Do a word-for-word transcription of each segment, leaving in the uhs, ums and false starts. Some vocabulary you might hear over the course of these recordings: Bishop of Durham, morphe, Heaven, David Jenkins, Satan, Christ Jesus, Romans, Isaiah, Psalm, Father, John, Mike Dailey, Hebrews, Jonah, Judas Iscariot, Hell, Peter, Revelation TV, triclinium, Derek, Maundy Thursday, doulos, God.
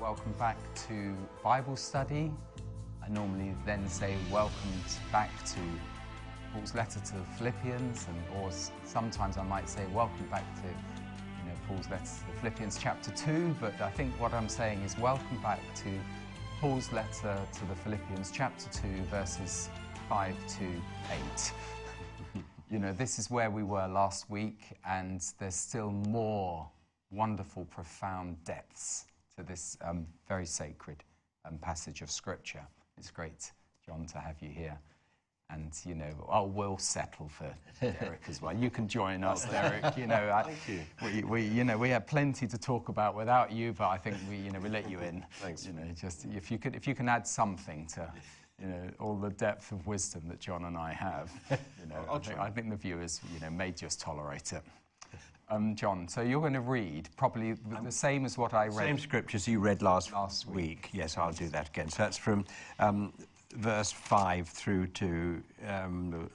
Welcome back to Bible study. I normally then say welcome back to Paul's letter to the Philippians, and or sometimes I might say welcome back to you know, Paul's letter to the Philippians chapter two, but I think what I'm saying is welcome back to Paul's letter to the Philippians chapter two verses five to eight. You know, this is where we were last week, and there's still more wonderful, profound depths to this um, very sacred um, passage of Scripture. It's great, John, to have you here. And, you know, oh, we'll settle for Derek as well. You can join us, Derek. You know, I, Thank you. We, we, you know, we had plenty to talk about without you, but I think we, you know, we let you in. Thanks. You know, just if you could, if you can add something to, you know, all the depth of wisdom that John and I have. You know, I, think, I think the viewers, you know, may just tolerate it. Um, John, so you're going to read probably um, the same as what I read. Same scriptures you read last, last week. week. Yes, I'll do that again. So that's from um, verse five through to um,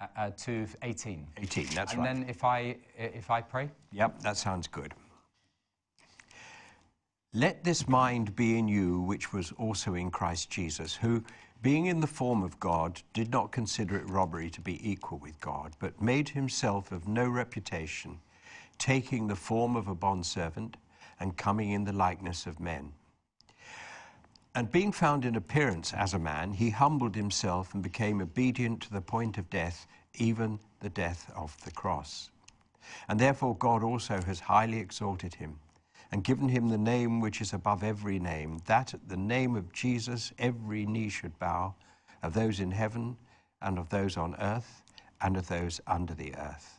uh, uh, to eighteen. Eighteen. That's and right. And then if I if I pray. Yep, that sounds good. Let this mind be in you, which was also in Christ Jesus, who, being in the form of God, did not consider it robbery to be equal with God, but made himself of no reputation, taking the form of a bondservant and coming in the likeness of men. And being found in appearance as a man, he humbled himself and became obedient to the point of death, even the death of the cross. And therefore God also has highly exalted him, and given him the name which is above every name, that at the name of Jesus every knee should bow, of those in heaven, and of those on earth, and of those under the earth,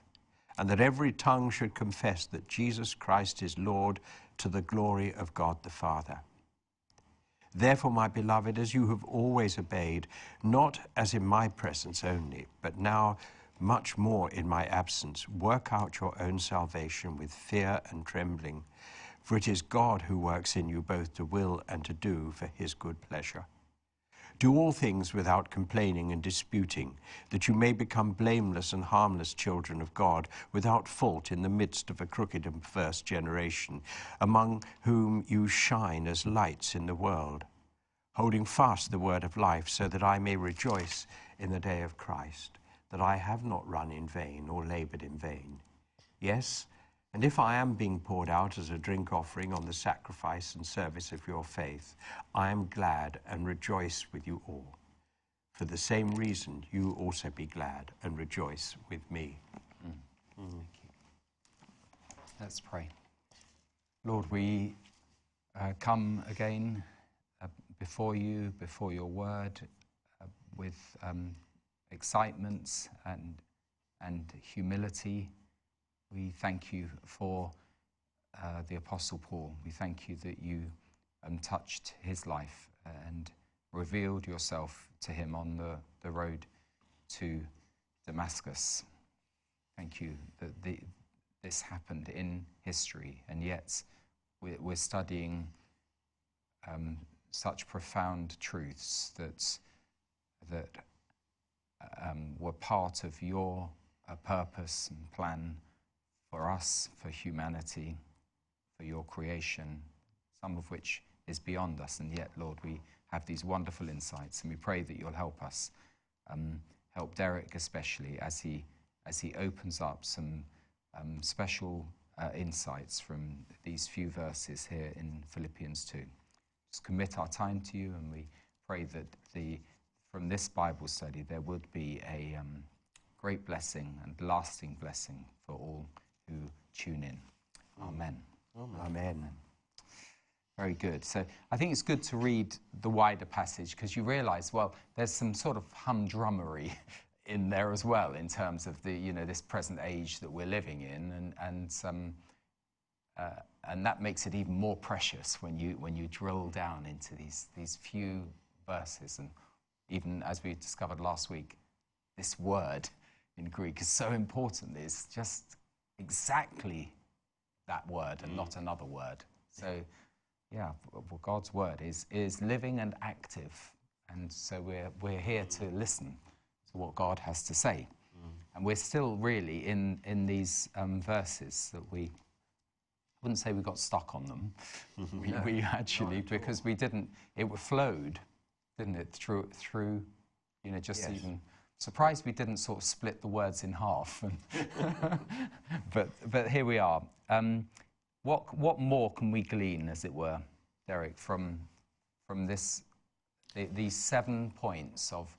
and that every tongue should confess that Jesus Christ is Lord, to the glory of God the Father. Therefore, my beloved, as you have always obeyed, not as in my presence only, but now much more in my absence, work out your own salvation with fear and trembling, for it is God who works in you both to will and to do for his good pleasure. Do all things without complaining and disputing, that you may become blameless and harmless children of God, without fault in the midst of a crooked and perverse generation, among whom you shine as lights in the world, holding fast the word of life, so that I may rejoice in the day of Christ, that I have not run in vain or labored in vain. Yes, and if I am being poured out as a drink offering on the sacrifice and service of your faith, I am glad and rejoice with you all. For the same reason, you also be glad and rejoice with me. Mm. Mm. Thank you. Let's pray. Lord, we uh, come again uh, before you, before your word, uh, with um, excitement and, and humility. We thank you for uh, the Apostle Paul. We thank you that you um, touched his life and revealed yourself to him on the, the road to Damascus. Thank you that the, this happened in history, and yet we're, we're studying um, such profound truths that, that um, were part of your uh, purpose and plan for us, for humanity, for your creation, some of which is beyond us. And yet, Lord, we have these wonderful insights, and we pray that you'll help us, um, help Derek especially, as he, as he opens up some um, special uh, insights from these few verses here in Philippians two. Just commit our time to you, and we pray that the, from this Bible study there would be a um, great blessing and lasting blessing for all who tune in. Amen. Amen. Amen. Very good. So I think it's good to read the wider passage, because you realise, well, there's some sort of humdrummery in there as well, in terms of the, you know, this present age that we're living in, and and um, uh, and that makes it even more precious when you when you drill down into these these few verses, and even as we discovered last week, this word in Greek is so important. It's just exactly that word and not another word. So, yeah, well, God's word is is living and active, and so we're we're here to listen to what God has to say. Mm. And we're still really in in these um, verses that we wouldn't say we got stuck on them. we, no, we actually, because we didn't, it flowed, didn't it, through, through you know, just yes. even... Surprised we didn't sort of split the words in half, and but but here we are. Um, what what more can we glean, as it were, Derek, from from this the, these seven points of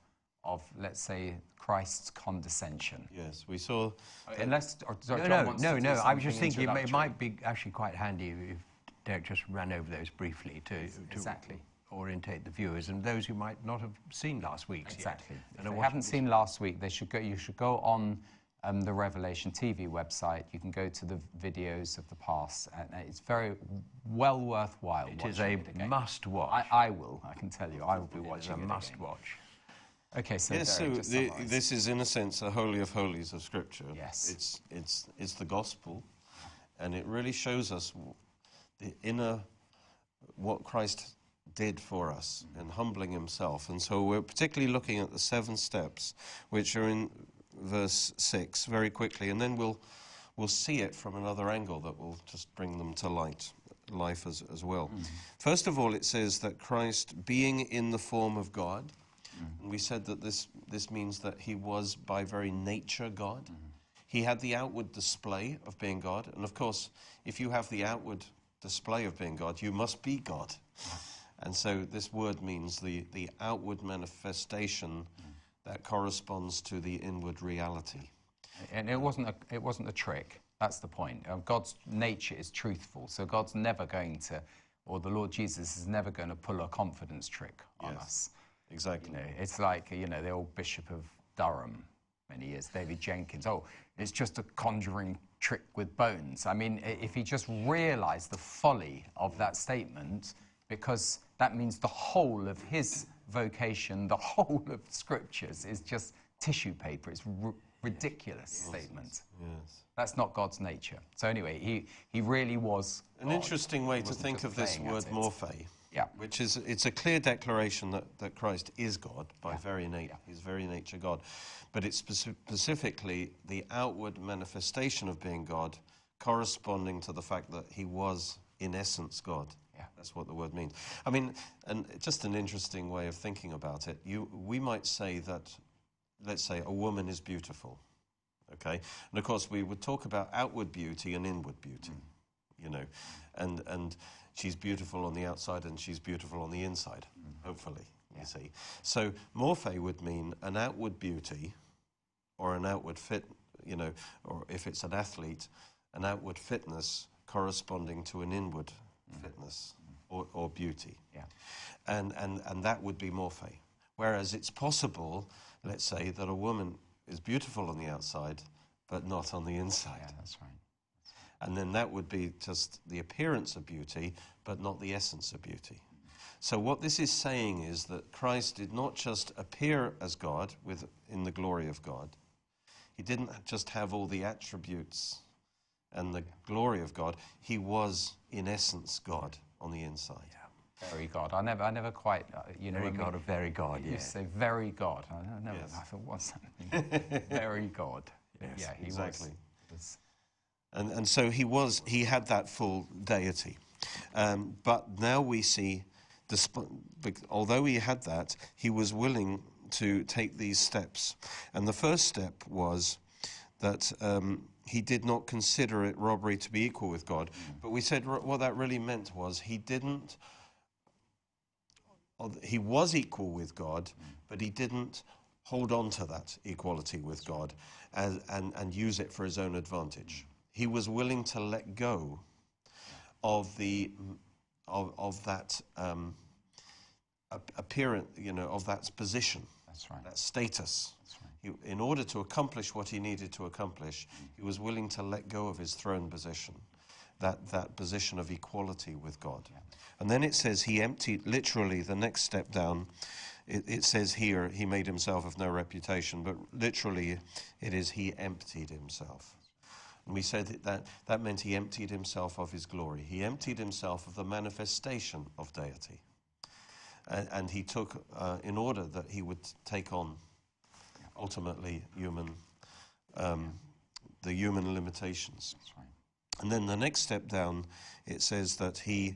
of let's say Christ's condescension? Yes, we saw. Unless or, sorry, no, John no, wants no, to no. I was just thinking it might be actually quite handy if Derek just ran over those briefly to, yes, to exactly. orientate the viewers and those who might not have seen last week's exactly. Yet. If and they haven't seen last week, they should go. You should go on um, the Revelation T V website. You can go to the videos of the past, and it's very well worthwhile. It is a it must-watch. I, I will. I can tell you, I will be watching. It is a must-watch. Okay, so, yes, so the, this is, in a sense, the holy of holies of Scripture. Yes, it's it's it's the gospel, and it really shows us the inner what Christ did for us in humbling himself. And so we're particularly looking at the seven steps, which are in verse six very quickly, and then we'll we'll see it from another angle that will just bring them to light life as, as well. Mm-hmm. First of all, it says that Christ, being in the form of God, mm-hmm. and we said that this this means that he was by very nature God. Mm-hmm. He had the outward display of being God, and of course, if you have the outward display of being God, you must be God. And so this word means the, the outward manifestation mm. that corresponds to the inward reality. And it wasn't a, it wasn't a trick. That's the point. Uh, God's nature is truthful. So God's never going to, or the Lord Jesus is never going to pull a confidence trick on yes, us. Exactly. You know, it's like, you know, the old Bishop of Durham, many years, David Jenkins. Oh, it's just a conjuring trick with bones. I mean, if he just realized the folly of that statement, because that means the whole of his vocation, the whole of Scriptures, is just tissue paper. It's r ridiculous yes. statement. Yes. That's not God's nature. So anyway, he, he really was An God. Interesting way to think of this word morphe, yeah. which is, it's a clear declaration that, that Christ is God by yeah. very nature. Yeah. His very nature God. But it's speci specifically the outward manifestation of being God, corresponding to the fact that he was, in essence, God. Yeah. That's what the word means. I mean, and just an interesting way of thinking about it. You, we might say that, let's say, a woman is beautiful, okay? And, of course, we would talk about outward beauty and inward beauty, mm. you know, and, and she's beautiful on the outside and she's beautiful on the inside, mm. hopefully, yeah. you see. So morphe would mean an outward beauty or an outward fit, you know, or if it's an athlete, an outward fitness corresponding to an inward fitness or, or beauty, yeah. and, and, and that would be morphe. Whereas it's possible, let's say, that a woman is beautiful on the outside but not on the inside. Yeah, that's right. That's right. And then that would be just the appearance of beauty but not the essence of beauty. So what this is saying is that Christ did not just appear as God with, in the glory of God. He didn't just have all the attributes and the glory of God. He was, in essence, God on the inside. Yeah. Very God. I never, I never quite, uh, you know. Very God we, or very God, yeah. You say very God. I never, yes. I thought, what's that? Very God. Yes, yeah, he exactly. was. And, and so he was, he had that full deity. Um, but now we see, despite, although he had that, he was willing to take these steps. And the first step was that um, he did not consider it robbery to be equal with God. Mm. But we said what that really meant was he didn't, he was equal with God, mm. but he didn't hold on to that equality with God and, and, and use it for his own advantage. Mm. He was willing to let go of the, of, of that um, appearance, you know, of that position, That's right. that status. That's right. In order to accomplish what he needed to accomplish, he was willing to let go of his throne position, that, that position of equality with God. Yeah. And then it says he emptied, literally the next step down, it, it says here he made himself of no reputation, but literally it is he emptied himself. And we said that that meant he emptied himself of his glory. He emptied himself of the manifestation of deity. And, and he took, uh, in order that he would take on ultimately human, um, yeah. the human limitations. That's right. And then the next step down, it says that he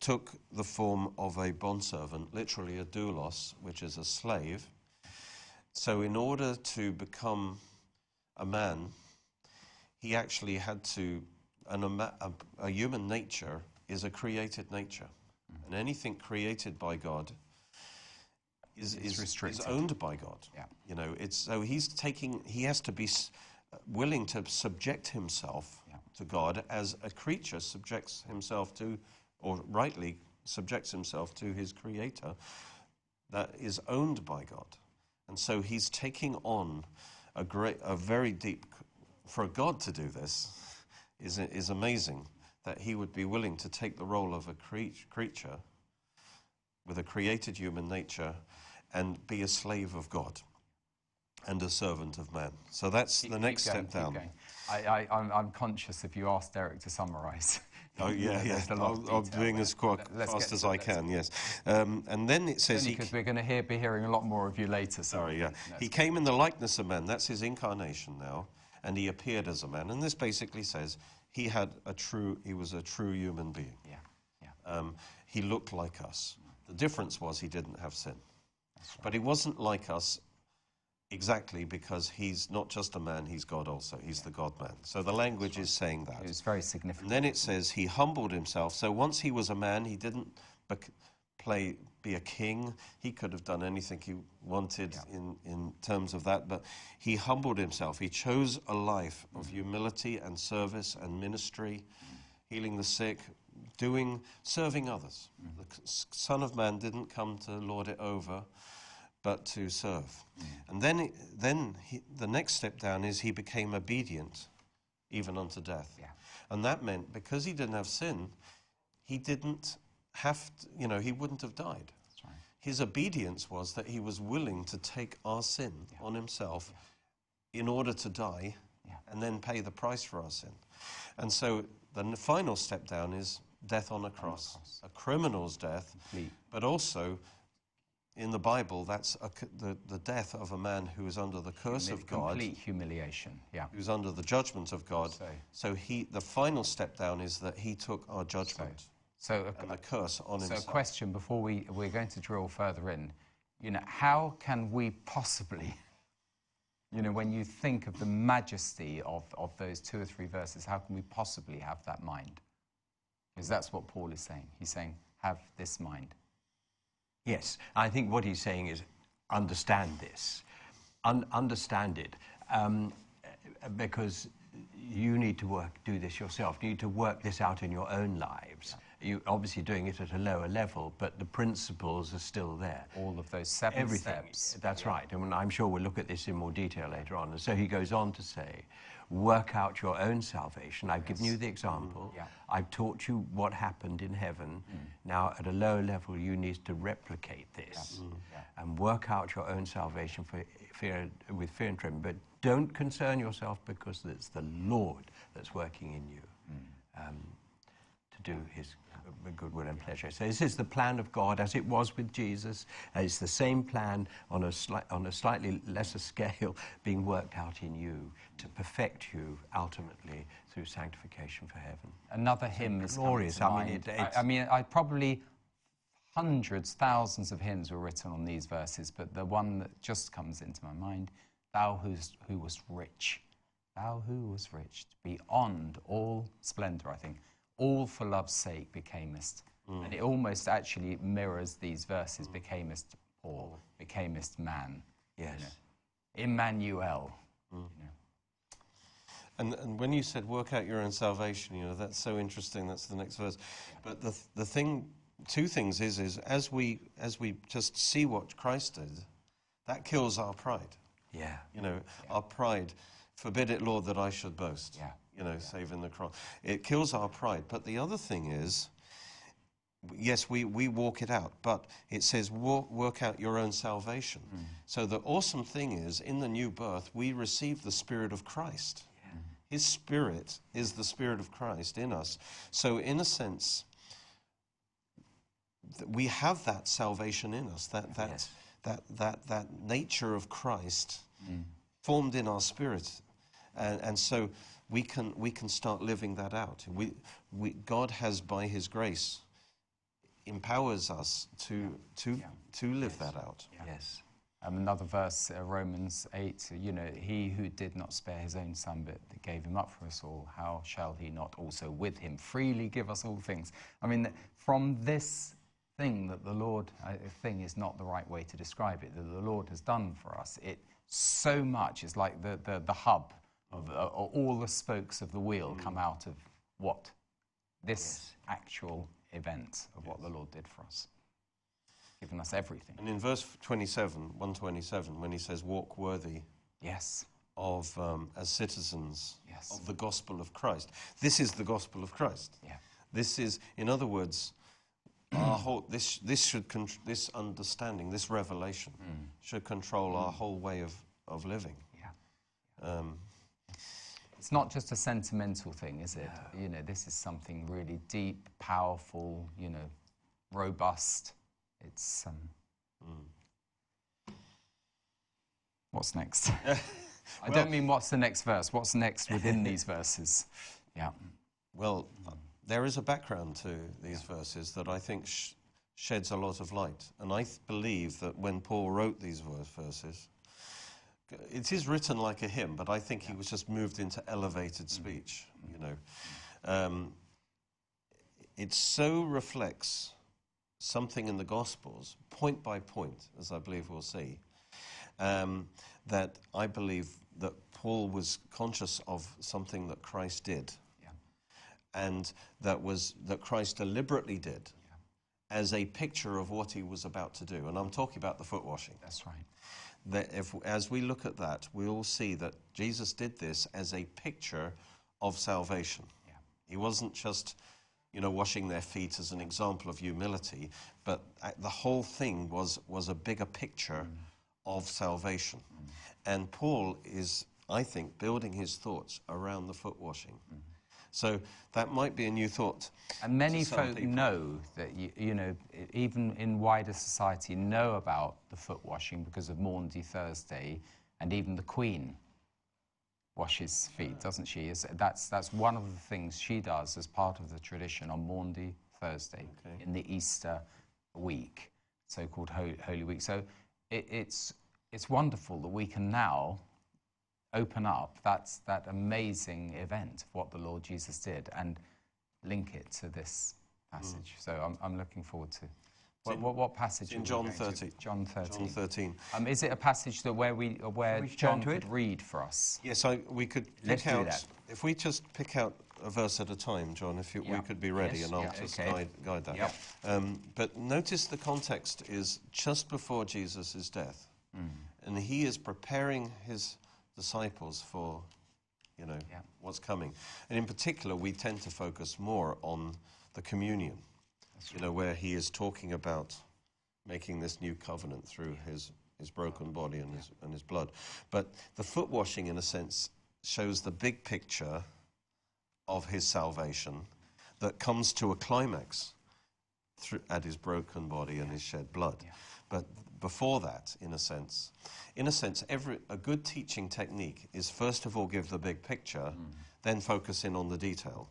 took the form of a bondservant, literally a doulos, which is a slave. So in order to become a man, he actually had to, an, a, a human nature is a created nature. Mm-hmm. And anything created by God is, is, is owned by God. Yeah. You know, it's, so he's taking, he has to be willing to subject himself yeah. to God as a creature subjects himself to, or rightly subjects himself to his creator that is owned by God. And so he's taking on a great, a very deep, for God to do this is, is amazing, that he would be willing to take the role of a cre- creature with a created human nature and be a slave of God and a servant of man. So that's keep, the next keep going, step down. I, I, I'm, I'm conscious if you ask Derek to summarize. Oh, yeah, yeah. I'm doing as fast as I can, yes. Um, and then it says... Because we're going to hear, be hearing a lot more of you later. So sorry, yeah. No, he came in the likeness of man. That's his incarnation now. And he appeared as a man. And this basically says he had a true... He was a true human being. Yeah, yeah. Um, he looked like us. The difference was he didn't have sin. That's right. But he wasn't like us exactly, because he's not just a man, he's God also. He's yeah. the God-man. So the language is saying that. It's very significant. And then it says he humbled himself. So once he was a man, he didn't bec- play be a king. He could have done anything he wanted yeah. in, in terms of that, but he humbled himself. He chose a life mm-hmm. of humility and service and ministry, mm-hmm. healing the sick, doing, serving others. Mm-hmm. The Son of Man didn't come to lord it over, but to serve. Mm. And then then he, the next step down is he became obedient even unto death. Yeah. And that meant because he didn't have sin, he didn't have to, you know, he wouldn't have died. That's right. His obedience was that he was willing to take our sin yeah. on himself yeah. in order to die yeah. and then pay the price for our sin. And so the n- final step down is death on a cross, on the cross. A criminal's death, complete. But also in the Bible, that's a, the, the death of a man who is under the curse Humili- of God. Complete humiliation, yeah. Who's under the judgment of God. So, so he, the final step down is that he took our judgment so, so a, and a curse on so himself. So a question before we, we're going to drill further in. You know, how can we possibly, you know, when you think of the majesty of, of those two or three verses, how can we possibly have that mind? Because that's what Paul is saying. He's saying, have this mind. Yes, I think what he's saying is understand this, Un- understand it, um, because you need to work, do this yourself. You need to work this out in your own lives. Yeah. You're obviously doing it at a lower level, but the principles are still there. All of those seven Everything, steps. That's yeah. right, and I'm sure we'll look at this in more detail later on. And so he goes on to say, work out your own salvation. I've yes. given you the example. Mm, yeah. I've taught you what happened in heaven. Mm. Now, at a lower level, you need to replicate this yeah. Mm, yeah. and work out your own salvation for fear, with fear and trembling. But don't concern yourself, because it's the Lord that's working in you mm. um, to do His goodwill and pleasure. So this is the plan of God as it was with Jesus. Uh, it's the same plan on a, sli- on a slightly lesser scale being worked out in you to perfect you ultimately through sanctification for heaven. Another hymn is glorious. I mean, it, I, I mean, I probably hundreds, thousands of hymns were written on these verses, but the one that just comes into my mind, thou who's, who was rich, thou who was rich, beyond all splendour, I think, all for love's sake becamest. Mm. And it almost actually mirrors these verses, mm. becamest poor, becamest man. Yes. You know. Emmanuel. Mm. You know. And and when you said work out your own salvation, you know, that's so interesting, that's the next verse. Yeah. But the the thing, two things is, is as we as we just see what Christ did, that kills our pride. Yeah. You know, yeah. our pride, forbid it, Lord, that I should boast. Yeah. You know, yeah. saving the cross. It kills our pride. But the other thing is, yes, we, we walk it out, but it says walk, work out your own salvation. Mm. So the awesome thing is, in the new birth, we receive the Spirit of Christ. Yeah. His Spirit is the Spirit of Christ in us. So in a sense, th- we have that salvation in us, that that yes. that, that that nature of Christ mm. formed in our spirit. And, and so we can we can start living that out. We, we God has, by His grace, empowers us to yeah. to yeah. to live yes. that out. Yeah. Yes. Um, another verse, uh, Romans eight, you know, he who did not spare his own son but gave him up for us all, how shall he not also with him freely give us all things? I mean, from this thing that the Lord, uh, thing is not the right way to describe it, that the Lord has done for us, it so much is like the, the, the hub of uh, all the spokes of the wheel mm. come out of what? This yes. actual event of yes. what the Lord did for us. Given us everything. And in verse twenty-seven, one twenty-seven, when he says, walk worthy yes. of, um, as citizens yes. of the gospel of Christ. This is the gospel of Christ. Yeah. This is, in other words, our whole, this, this, should con- this understanding, this revelation mm. should control mm. our whole way of, of living. Yeah. Um, it's not just a sentimental thing, is it? No. You know, this is something really deep, powerful, you know, robust. It's, um, mm. what's next? I well, don't mean what's the next verse, what's next within these verses? Yeah. Well, uh, there is a background to these yeah. verses that I think sh- sheds a lot of light. And I th- believe that when Paul wrote these verses, it is written like a hymn, but I think yeah. he was just moved into elevated speech, mm. you know. Um, it so reflects something in the Gospels, point by point, as I believe we'll see, um, that I believe that Paul was conscious of something that Christ did, yeah. and that was that Christ deliberately did yeah. as a picture of what he was about to do. And I'm talking about the foot washing. That's right. That if, as we look at that, we all see that Jesus did this as a picture of salvation. Yeah. He wasn't just, you know, washing their feet as an example of humility, but uh, the whole thing was was a bigger picture mm. of salvation. Mm. And Paul is, I think, building his thoughts around the foot washing. Mm. So that might be a new thought. And many folk people. know that, you, you know, even in wider society, know about the foot washing because of Maundy Thursday, and even the Queen washes feet, doesn't she? Is that's that's one of the things she does as part of the tradition on Maundy Thursday okay. in the Easter week, so-called Holy, Holy Week. So it, it's it's wonderful that we can now open up that's that amazing event of what the Lord Jesus did and link it to this passage. Mm. So I'm I'm looking forward to. What, what, what passage? In John thirteen. John thirteen. John thirteen. Um, is it a passage that where we where we John could read for us? Yes, I, we could Let's pick do out. That. If we just pick out a verse at a time, John, if you, yeah. we could be ready, yes. and I'll yeah. just okay. guide, guide that. Yeah. Um, but notice the context is just before Jesus' death, mm. and he is preparing his disciples for, you know, yeah. what's coming. And in particular, we tend to focus more on the communion. You know, where he is talking about making this new covenant through yeah. his, his broken body and, yeah. his, and his blood. But the foot washing, in a sense, shows the big picture of his salvation that comes to a climax through, at his broken body yeah. and his shed blood. Yeah. But before that, in a sense, in a sense, every a good teaching technique is first of all give the big picture, mm. then focus in on the detail.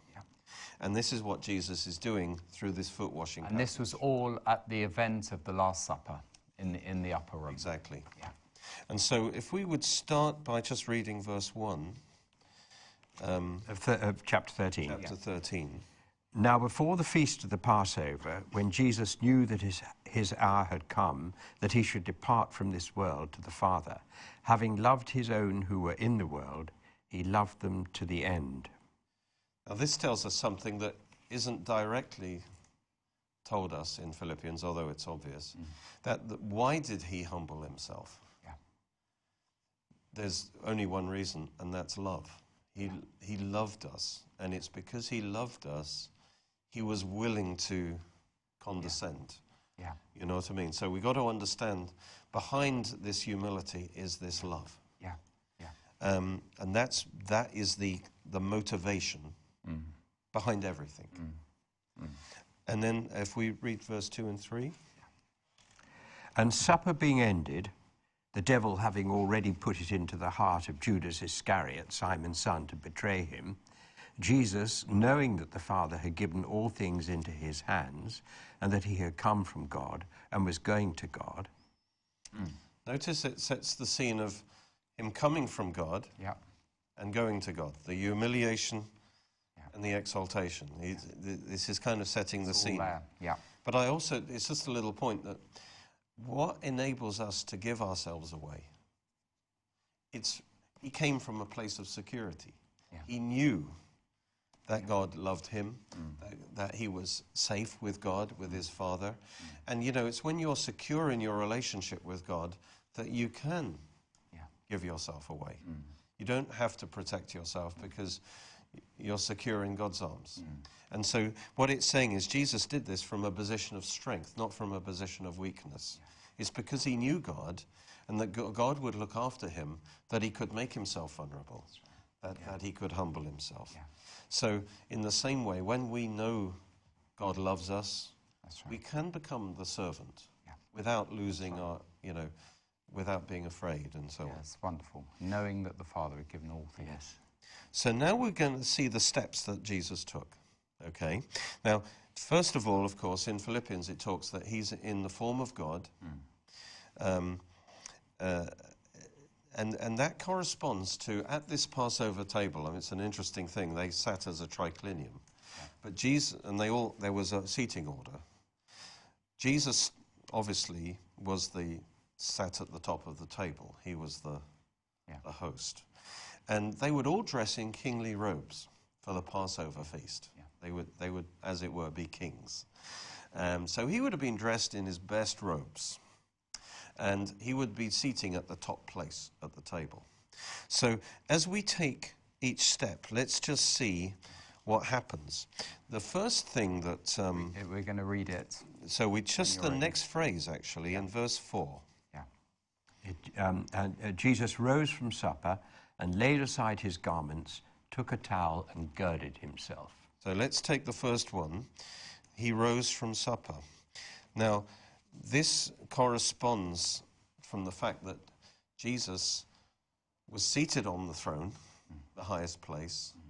And this is what Jesus is doing through this foot washing. And passage. This was all at the event of the Last Supper in the, in the upper room. Exactly. Yeah. And so if we would start by just reading verse one. Um, of, th- of chapter thirteen. Chapter yeah. thirteen. Now before the feast of the Passover, when Jesus knew that his, his hour had come, that he should depart from this world to the Father, having loved his own who were in the world, he loved them to the end. Now, this tells us something that isn't directly told us in Philippians, although it's obvious, mm. that, that why did he humble himself? Yeah. There's only one reason, and that's love. He, yeah. he loved us, and it's because he loved us, he was willing to condescend. Yeah. yeah. You know what I mean? So we got to understand, behind this humility is this love. Yeah, yeah. Um, and that's, that is the, the motivation Mm. behind everything. Mm. Mm. And then if we read verse two and three. And supper being ended, the devil having already put it into the heart of Judas Iscariot, Simon's son, to betray him, Jesus, knowing that the Father had given all things into his hands and that he had come from God and was going to God. Mm. Notice it sets the scene of him coming from God yeah. and going to God, the humiliation yeah. and the exaltation. Yeah. This is kind of setting the scene. Yeah. But I also, it's just a little point that what enables us to give ourselves away? It's, he came from a place of security. Yeah. He knew that God loved him, mm. that, that he was safe with God, with his Father. Mm. And, you know, it's when you're secure in your relationship with God that you can yeah. give yourself away. Mm. You don't have to protect yourself because you're secure in God's arms. Mm. And so what it's saying is Jesus did this from a position of strength, not from a position of weakness. Yeah. It's because he knew God and that God would look after him that he could make himself vulnerable, right. that, yeah. that he could humble himself. Yeah. So in the same way, when we know God loves us, that's right. we can become the servant yeah. without losing right. our, you know, without being afraid and so yeah, on. That's wonderful, knowing that the Father had given all things. Yes. So now we're going to see the steps that Jesus took, okay? Now, first of all, of course, in Philippians, it talks that he's in the form of God, mm. um, uh, And, and that corresponds to, at this Passover table, I mean, it's an interesting thing, they sat as a triclinium. Yeah. But Jesus, and they all, there was a seating order. Jesus, obviously, was the, sat at the top of the table. He was the, yeah. the host. And they would all dress in kingly robes for the Passover feast. Yeah. They would, they would, as it were, be kings. Um, so he would have been dressed in his best robes. And he would be seating at the top place at the table. So as we take each step, let's just see what happens. The first thing that... Um, We're going to read it. So we just the next phrase, actually, yeah. in verse four. Yeah. It, um, and, uh, Jesus rose from supper and laid aside his garments, took a towel and girded himself. So let's take the first one. He rose from supper. Now... this corresponds from the fact that Jesus was seated on the throne, mm. the highest place, mm.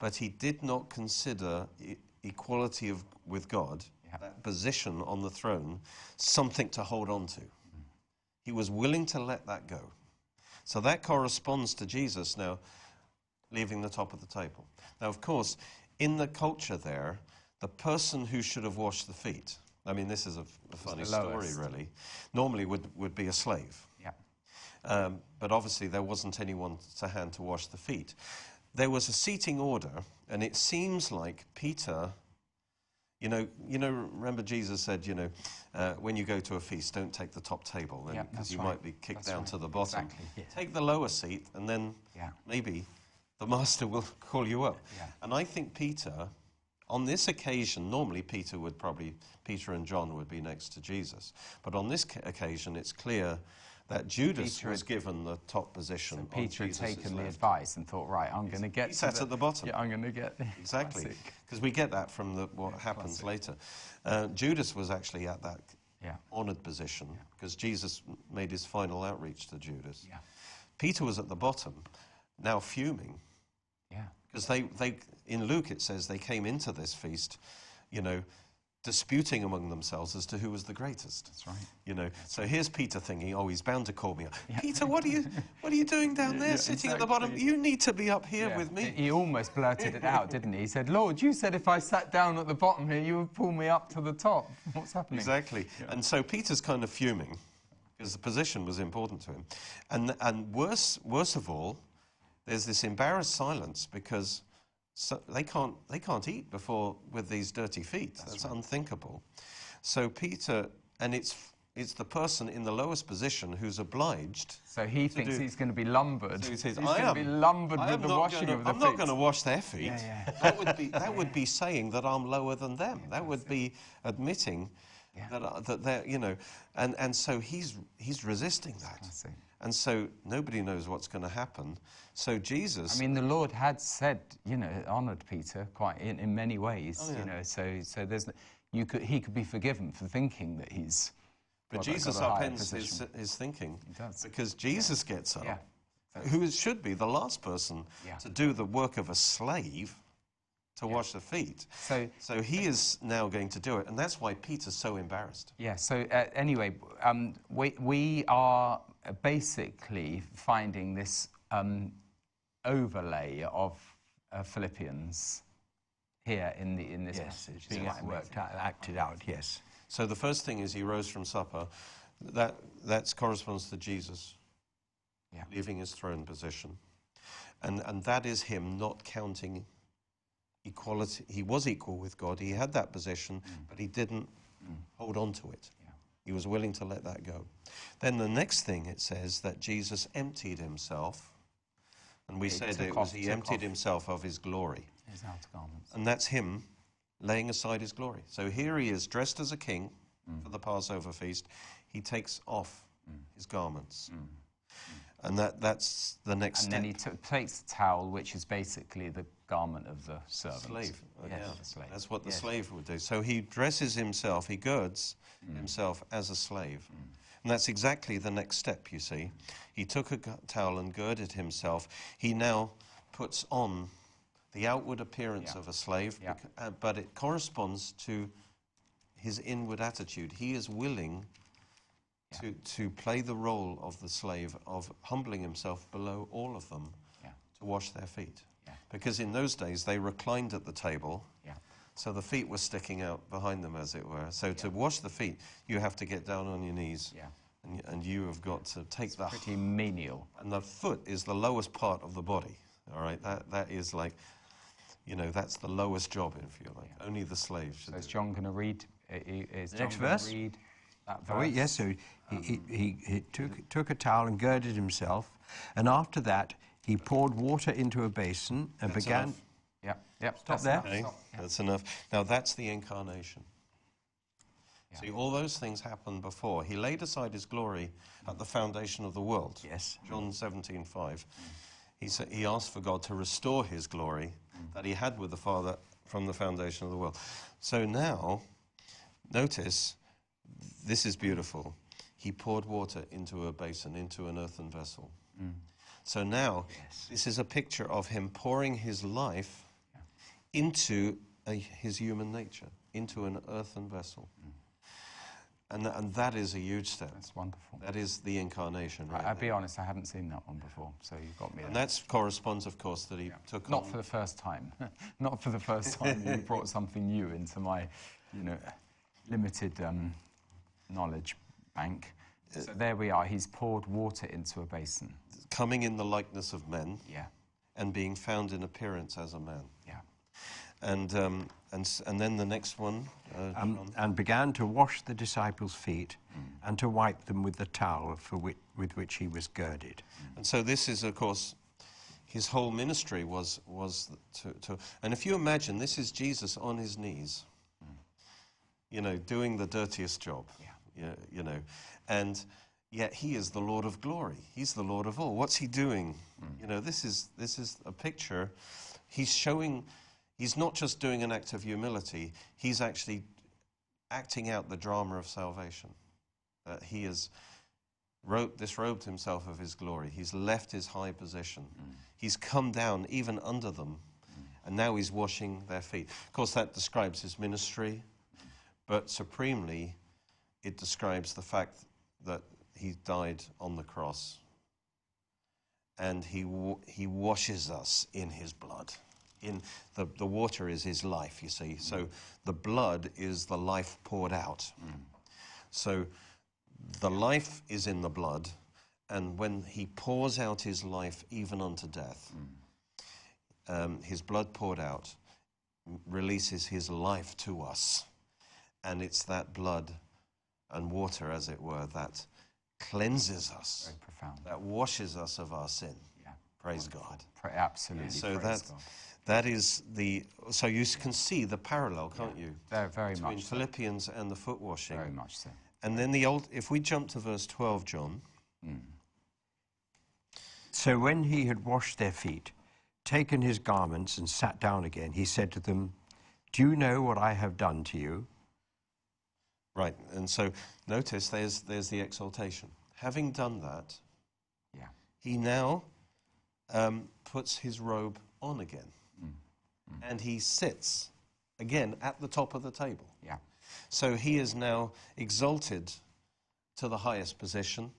but he did not consider e equality of, with God, yeah. that position on the throne, something to hold on to. Mm. He was willing to let that go. So that corresponds to Jesus now leaving the top of the table. Now, of course, in the culture there, the person who should have washed the feet... I mean, this is a, a funny story, really. Normally would, would be a slave. Yeah. Um, but obviously there wasn't anyone to hand to wash the feet. There was a seating order, and it seems like Peter, you know, you know remember Jesus said, you know, uh, when you go to a feast, don't take the top table, because yeah, you right. might be kicked that's down right. to the bottom. Exactly. Yeah. Take the lower seat, and then yeah. maybe the master will call you up. Yeah. And I think Peter... on this occasion, normally Peter would probably, Peter and John would be next to Jesus. But on this occasion, it's clear that Judas Peter was had, given the top position. So Peter had taken the advice and thought, right, I'm going to get he to sat the, at the bottom. Yeah, I'm going to get... exactly. Because we get that from the, what yeah, happens classic. later. Uh, Judas was actually at that yeah. honoured position because yeah. Jesus made his final outreach to Judas. Yeah. Peter was at the bottom, now fuming. Yeah. Because they, they, in Luke it says they came into this feast, you know, disputing among themselves as to who was the greatest. That's right. You know, that's so right. here's Peter thinking, oh, he's bound to call me up. Yeah. Peter, what are you, what are you doing down there, yeah, sitting exactly. at the bottom? You need to be up here yeah. with me. He almost blurted it out, didn't he? He said, Lord, you said if I sat down at the bottom here, you would pull me up to the top. What's happening? Exactly. Yeah. And so Peter's kind of fuming because the position was important to him, and and worse, worse of all. There's this embarrassed silence because so they can't they can't eat before with these dirty feet. That's, That's right. unthinkable. So Peter, and it's it's the person in the lowest position who's obliged. So he thinks do, he's going to be lumbered. So he says, he's I going am, to be lumbered I with the washing gonna, of the I'm feet. I'm not going to wash their feet. Yeah, yeah. That would be that would be saying that I'm lower than them. Yeah, that would be it. admitting yeah. that uh, that they're you know, and and so he's he's resisting that. That's it. And so nobody knows what's going to happen. So Jesus... I mean, the Lord had said, you know, honoured Peter quite in, in many ways, oh, yeah. you know, so, so there's, you could, he could be forgiven for thinking that he's But Jesus upends his, his thinking, because Jesus yeah. gets up, yeah. so, who should be the last person yeah. to do the work of a slave to yeah. wash the feet. So, so he is now going to do it, and that's why Peter's so embarrassed. Yeah, so uh, anyway, um, we, we are basically finding this um, overlay of uh, Philippians here in, the, in this yes, passage. Being so worked out, acted out, yes. So the first thing is he rose from supper. That that's corresponds to Jesus yeah. leaving his throne position. And, and that is him not counting equality. He was equal with God. He had that position, mm. but he didn't mm. hold on to it. Yeah. He was willing to let that go. Then the next thing it says that Jesus emptied himself. And we it said it was off, he emptied off. himself of his glory. His outer garments. And that's him laying aside his glory. So here he is dressed as a king mm. for the Passover feast. He takes off mm. his garments. Mm. Mm. And that, that's the next and step. And then he takes the towel, which is basically the garment of the servant. Slave. Yes. Yeah. The slave. That's what the yes. slave would do. So he dresses himself, he girds mm. himself as a slave. Mm. And that's exactly the next step, you see. He took a towel and girded himself. He now puts on the outward appearance yeah. of a slave, yeah. uh, but it corresponds to his inward attitude. He is willing yeah. to, to play the role of the slave, of humbling himself below all of them yeah. to wash their feet. Yeah. Because in those days, they reclined at the table, yeah. so the feet were sticking out behind them, as it were. So yeah. to wash the feet, you have to get down on your knees. Yeah. And, and you have got to take it's the... pretty menial. And the foot is the lowest part of the body, all right? That That is like... You know, that's the lowest job, if you like. Yeah. Only the slave should. So is John going to read? Is the John next verse? Read that verse? Oh, yes, so he, um, he, he, he took, took a towel and girded himself, and after that he poured water into a basin and that's began... Enough. Yep, yep. Stop that's there. Enough. Okay. Stop. Yep. That's enough. Now, that's the incarnation. Yeah. See, all those things happened before. He laid aside his glory at the foundation of the world. Yes. John seventeen five. Mm. He, said, he asked for God to restore his glory that he had with the Father from the foundation of the world. So now, notice, this is beautiful. He poured water into a basin, into an earthen vessel. Mm. So now, yes. this is a picture of him pouring his life yeah. into a, his human nature, into an earthen vessel. Mm. And, th and that is a huge step. That's wonderful. That is the incarnation, right? I, I'll there. be honest, I haven't seen that one before, so you've got me. And that corresponds, of course, that he yeah. took Not on for the first time. Not for the first time you brought something new into my, you know, limited um, knowledge bank. So uh, there we are. He's poured water into a basin. Coming in the likeness of men. Yeah. And being found in appearance as a man. Yeah. And, um, and, and then the next one. Uh, um, and began to wash the disciples' feet mm. and to wipe them with the towel for which, with which he was girded. Mm. And so this is, of course, his whole ministry was, was to, to... And if you imagine, this is Jesus on his knees, mm. you know, doing the dirtiest job, yeah. you, you know, and yet he is the Lord of glory. He's the Lord of all. What's he doing? Mm. You know, this is, this is a picture. He's showing... He's not just doing an act of humility, he's actually acting out the drama of salvation. Uh, he has ro- disrobed himself of his glory. He's left his high position. Mm. He's come down even under them, mm. and now he's washing their feet. Of course, that describes his ministry, but supremely, it describes the fact that he died on the cross, and he, wa- he washes us in his blood. In the, the water is his life, you see. Mm. So the blood is the life poured out. Mm. So the life is in the blood, and when he pours out his life even unto death, mm. um, his blood poured out releases his life to us. And it's that blood and water, as it were, that cleanses us. Very profound. That washes us of our sin. Yeah. Praise Wonderful. God. Pra- absolutely. Yeah. So praise that, God. That is the, so you can see the parallel, can't yeah, you? Very, very between much Between Philippians so. and the foot washing. Very much so. And then the old, if we jump to verse twelve, John. Mm. So when he had washed their feet, taken his garments and sat down again, he said to them, "Do you know what I have done to you?" Right, and so notice there's there's the exaltation. Having done that, yeah, he now um, puts his robe on again, mm. Mm. and he sits again at the top of the table. Yeah, so he is now exalted to the highest position,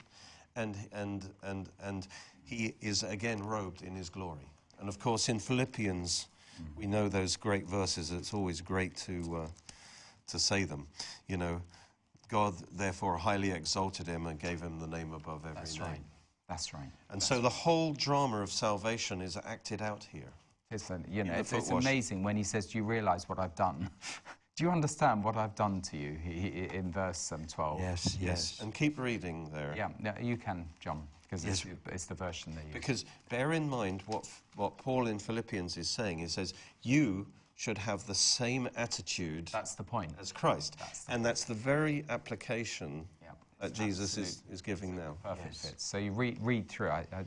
and and and and he is again robed in his glory. And of course, in Philippians, mm. we know those great verses. It's always great to. Uh, to say them, you know, God therefore highly exalted him and gave him the name above every That's name. Right. That's right. And That's so right. the whole drama of salvation is acted out here. Listen, you know, it's, it's amazing when he says, do you realize what I've done? Do you understand what I've done to you? He, he, in verse um, twelve. Yes, yes, yes. And keep reading there. Yeah, no, you can, John, because yes. it's, it's the version that you... Because bear in mind what, what Paul in Philippians is saying. He says, you... should have the same attitude that's the point. as Christ. That's and that's the very application yep. that Jesus is, is giving now. Perfect yes. fit. So you read, read through. I, I,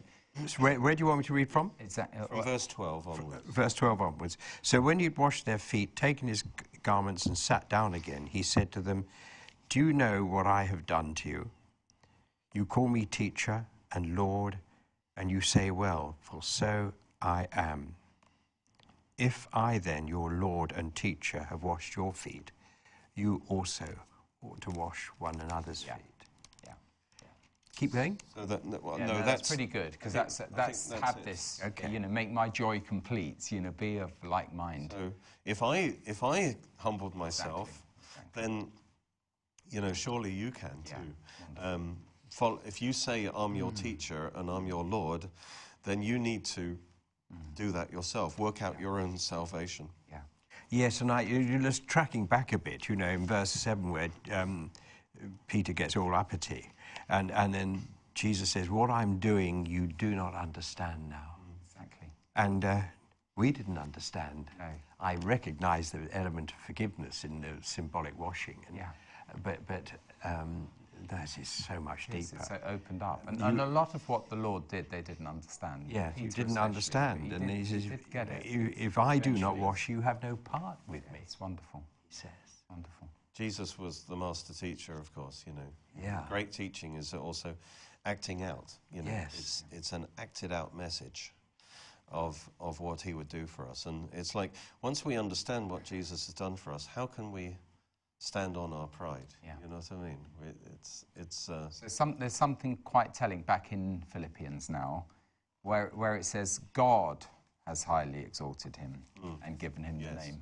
so where, where do you want me to read from? Exactly. From verse twelve onwards. Verse twelve onwards. So when he had washed their feet, taken his garments and sat down again, he said to them, do you know what I have done to you? You call me teacher and Lord, and you say, well, for so I am. If I then, your Lord and teacher, have washed your feet, you also ought to wash one another's yeah. feet. Yeah. yeah. Keep going. So that, no, well, yeah, no, no, that's, that's pretty good because that's that's, that's that's have it. this. Okay. You know, make my joy complete. You know, be of like mind. So if I if I humbled myself, exactly. Exactly. then you know surely you can yeah. too. Um, follow, if you say I'm your mm. teacher and I'm your Lord, then you need to. Do that yourself. Work out yeah. your own salvation. Yeah. Yes, and I, you're just tracking back a bit, you know, in verse seven where um, Peter gets all uppity. And, and then Jesus says, what I'm doing you do not understand now. Exactly. And uh, we didn't understand. No. I recognised the element of forgiveness in the symbolic washing. And, yeah. But... but um, that is so much deeper. Yes, it's so opened up. And, you, and a lot of what the Lord did, they didn't understand. Yeah, Peter you didn't understand. He and did, he says, he get it. If I Eventually. do not wash, you have no part with yeah, me. It's wonderful. He says. Wonderful. Jesus was the master teacher, of course, you know. Yeah. Great teaching is also acting out. You know, yes. It's, it's an acted out message of, of what he would do for us. And it's like, once we understand what Jesus has done for us, how can we... stand on our pride, yeah. you know what I mean? It's, it's, uh, so some, there's something quite telling back in Philippians now, where, where it says, God has highly exalted him mm. and given him yes. the name.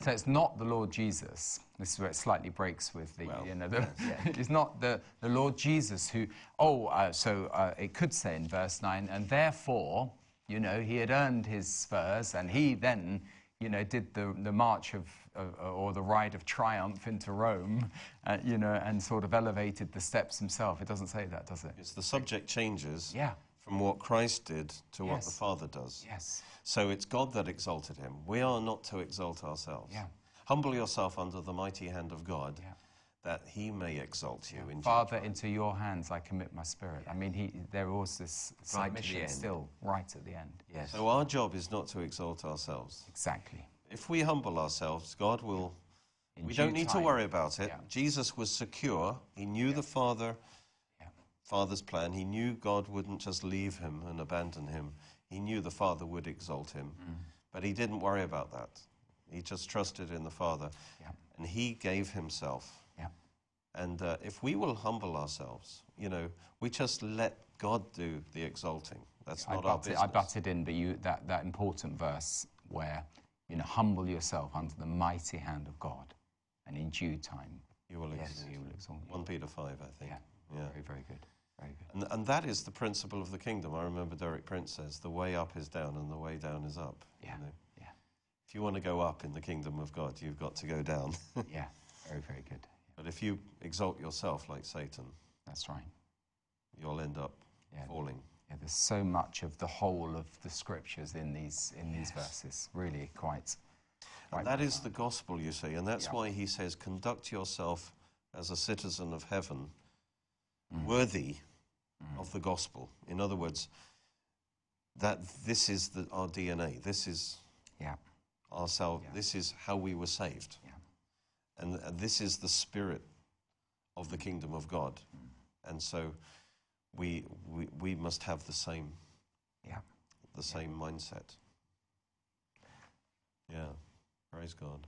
So it's not the Lord Jesus. This is where it slightly breaks with the, well, you know, the, yes. it's not the, the Lord Jesus who, oh, uh, so uh, it could say in verse nine, and therefore, you know, he had earned his spurs and he then, you know, did the, the march of, uh, or the ride of triumph into Rome, uh, you know, and sort of elevated the steps himself. It doesn't say that, does it? It's the subject changes yeah. from what Christ did to yes. what the Father does. Yes. So it's God that exalted him. We are not to exalt ourselves. Yeah. Humble yourself under the mighty hand of God, yeah. that he may exalt you. Yeah. In Father, judgment. into your hands I commit my spirit. Yeah. I mean, he, there was this submission right still right at the end. Yes. So our job is not to exalt ourselves. Exactly. If we humble ourselves, God will... In we don't need time. to worry about it. Yeah. Jesus was secure. He knew yeah. the Father, yeah. Father's plan. He knew God wouldn't just leave him and abandon him. He knew the Father would exalt him. Mm. But he didn't worry about that. He just trusted in the Father. Yeah. And he gave himself. Yeah. And uh, if we will humble ourselves, you know, we just let God do the exalting. That's not I our business. It, I butted in but you, that, that important verse where... You know, humble yourself under the mighty hand of God, and in due time you will exalt. Yes, you will exalt. First Peter five, I think. Yeah. yeah, very, very good. Very good. And, and that is the principle of the kingdom. I remember Derek Prince says, "The way up is down, and the way down is up." Yeah, you know? yeah. If you want to go up in the kingdom of God, you've got to go down. yeah, very, very good. Yeah. But if you exalt yourself like Satan, that's right, you'll end up yeah. falling. Yeah, there's so much of the whole of the scriptures in these in yes. these verses. Really, quite. quite and that profound. is the gospel, you see, and that's yeah. why he says, "Conduct yourself as a citizen of heaven, mm. worthy mm. of the gospel." In other words, that this is the, our D N A. This is yeah. our sal- yeah. This is how we were saved, yeah. And this is the spirit of the kingdom of God. And so we we, we must have the same yeah. the same mindset. Yeah. Praise God.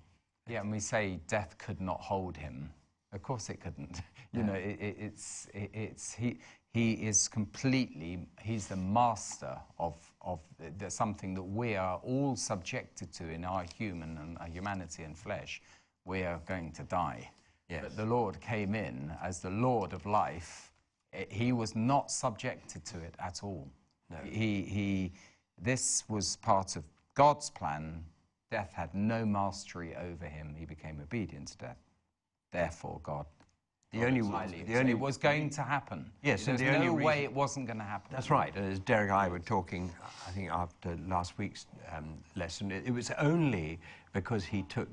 Yeah, and we say death could not hold him. Of course it couldn't. You yeah. know, it, it, it's it, it's he he is completely he's the master of of the, something that we are all subjected to in our human and our humanity and flesh. We are going to die. Yes. But the Lord came in as the Lord of life. It, he was not subjected to it at all. No. He, he, this was part of God's plan. Death had no mastery over him. He became obedient to death. Therefore, God, the God only way, the only it was going to happen. Yes, there's the no way it wasn't going to happen. That's right. And as Derek and I were talking, I think after last week's um, lesson, it, it was only because he took